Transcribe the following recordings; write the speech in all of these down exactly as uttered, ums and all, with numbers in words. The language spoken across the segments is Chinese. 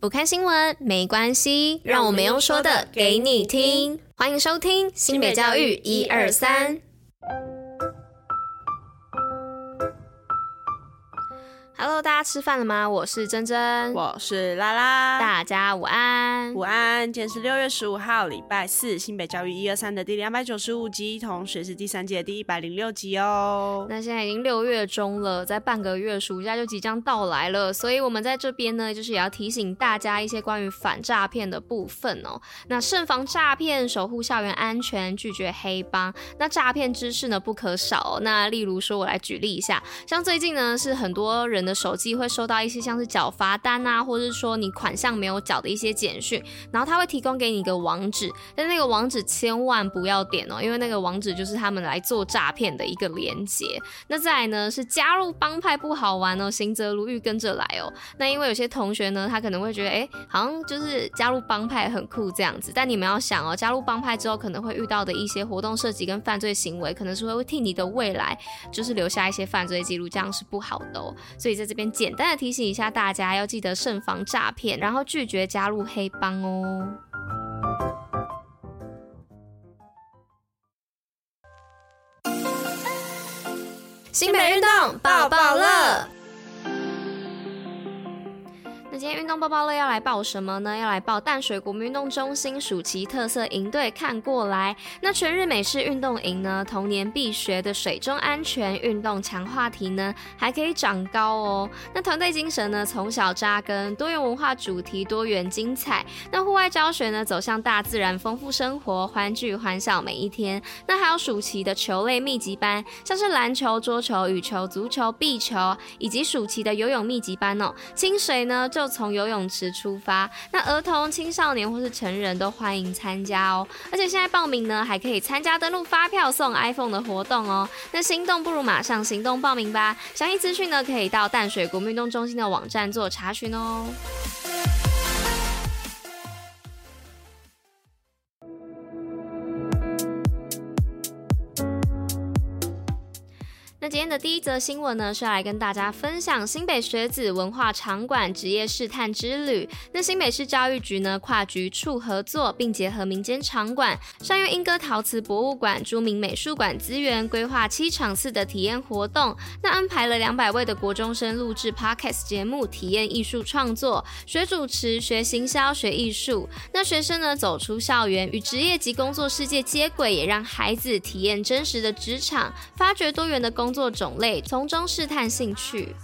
不看新闻没关系，让我们用说的给你听。欢迎收听新北教育一二三。Hello， 大家吃饭了吗？我是珍珍，我是拉拉，大家午安，午安。今天是六月十五号，礼拜四，新北教育一二三的第两百九十五集，同时是第三季的第一百零六集哦。那现在已经六月中了，在半个月暑假就即将到来了，所以我们在这边呢，就是也要提醒大家一些关于反诈骗的部分哦。那慎防诈骗，守护校园安全，拒绝黑帮。那诈骗知识呢不可少哦。那例如说，我来举例一下，像最近呢是很多人的手机会收到一些像是缴罚单啊，或是说你款项没有缴的一些简讯，然后他会提供给你一个网址，但那个网址千万不要点哦，因为那个网址就是他们来做诈骗的一个连结。那再来呢是加入帮派不好玩哦，行则如欲跟着来哦。那因为有些同学呢，他可能会觉得哎，好像就是加入帮派很酷这样子，但你们要想哦，加入帮派之后可能会遇到的一些活动涉及跟犯罪行为，可能是会替你的未来就是留下一些犯罪记录，这样是不好的哦。所以在这边简单的提醒一下大家，要记得慎防诈骗，然后拒绝加入黑帮哦。新北运动抱抱乐，今天运动抱抱乐要来报什么呢？要来报淡水国民运动中心暑期特色营队看过来。那全日美式运动营呢，童年必学的水中安全运动强化题呢，还可以长高哦。那团队精神呢，从小扎根，多元文化主题，多元精彩。那户外教学呢，走向大自然，丰富生活，欢聚欢笑每一天。那还有暑期的球类密集班，像是篮球、桌球、羽球、足球、壁球，以及暑期的游泳密集班哦。清水呢，就从游泳池出发，那儿童、青少年或是成人都欢迎参加哦。而且现在报名呢，还可以参加登录发票送 iPhone 的活动哦。那心动不如马上行动报名吧！详细资讯呢，可以到淡水国民运动中心的网站做查询哦。今天的第一则新闻呢，是要来跟大家分享新北学子文化场馆职业试探之旅。那新北市教育局呢，跨局处合作，并结合民间场馆，善用莺歌陶瓷博物馆、著名美术馆资源，规划七场次的体验活动。那安排了两百位的国中生录制 podcast 节目，体验艺术创作，学主持、学行销、学艺术。那学生呢，走出校园，与职业及工作世界接轨，也让孩子体验真实的职场，发掘多元的工作做种类，从中试探兴趣。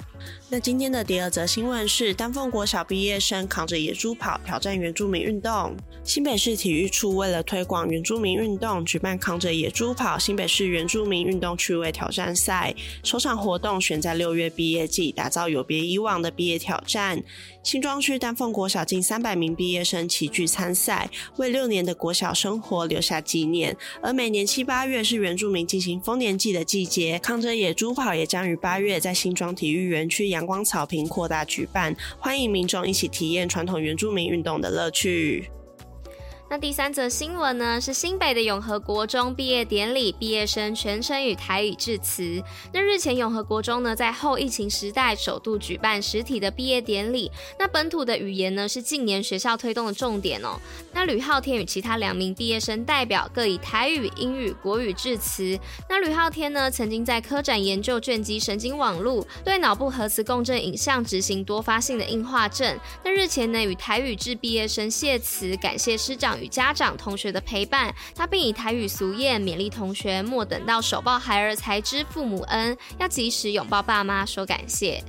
那今天的第二则新闻是丹凤国小毕业生扛着野猪跑挑战原住民运动。新北市体育处为了推广原住民运动，举办扛着野猪跑新北市原住民运动趣味挑战赛，首场活动选在六月毕业季，打造有别以往的毕业挑战。新庄区丹凤国小近三百名毕业生齐聚参赛，为六年的国小生活留下纪念。而每年七八月是原住民进行丰年祭的季节，扛着野猪跑也将于八月在新庄体育园区阳阳光草坪扩大举办，欢迎民众一起体验传统原住民运动的乐趣。那第三则新闻呢，是新北的永和国中毕业典礼，毕业生全程以台语致辞。那日前永和国中呢，在后疫情时代首度举办实体的毕业典礼。那本土的语言呢，是近年学校推动的重点哦。那吕浩天与其他两名毕业生代表各以台语、英语、国语致辞。那吕浩天呢，曾经在科展研究卷积神经网路，对脑部核磁共振影像执行多发性的硬化症。那日前呢，与台语致毕业生谢词，感谢师长与家长同学的陪伴，他并以台语俗谚勉励同学莫等到手抱孩儿才知父母恩，要及时拥抱爸妈说感谢。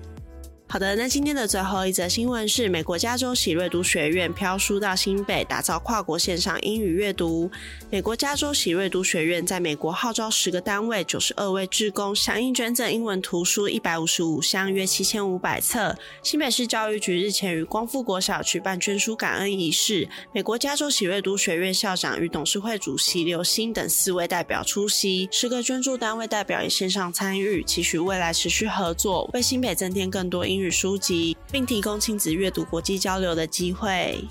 好的，那今天的最后一则新闻是美国加州喜瑞读学院飘书到新北，打造跨国线上英语阅读。美国加州喜瑞读学院在美国号召十个单位九十二位志工响应捐赠英文图书一百五十五箱约七千五百册。新北市教育局日前于光复国小举办捐书感恩仪式，美国加州喜瑞读学院校长与董事会主席刘欣等四位代表出席，十个捐助单位代表也线上参与，期许未来持续合作，为新北增添更多英英语书籍，并提供亲子阅读、国际交流的机会。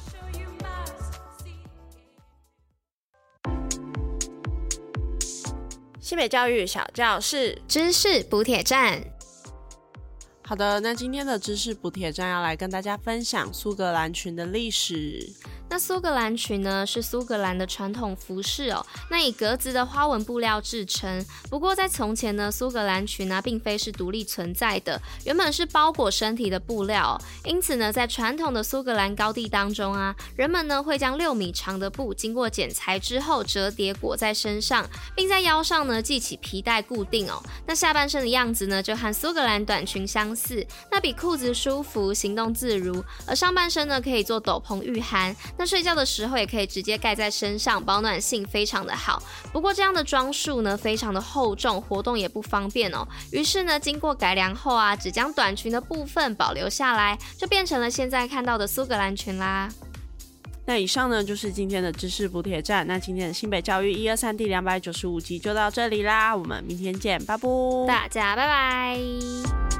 新北教育小教室知识补帖站。好的，那今天的知识补铁站要来跟大家分享苏格兰裙的历史。那苏格兰裙呢，是苏格兰的传统服饰哦，那以格子的花纹布料制成。不过在从前呢，苏格兰裙呢、啊、并非是独立存在的，原本是包裹身体的布料、哦、因此呢，在传统的苏格兰高地当中啊，人们呢会将六米长的布经过剪裁之后折叠裹在身上，并在腰上呢系起皮带固定哦。那下半身的样子呢，就和苏格兰短裙相似，那比裤子舒服，行动自如，而上半身呢可以做斗篷御寒，那睡觉的时候也可以直接盖在身上，保暖性非常的好。不过这样的装束呢非常的厚重，活动也不方便哦，于是呢经过改良后啊，只将短裙的部分保留下来，就变成了现在看到的苏格兰裙啦。那以上呢就是今天的知识补铁站，那今天的新北教育一二三第两百九十五集就到这里啦，我们明天见，拜拜，大家拜拜。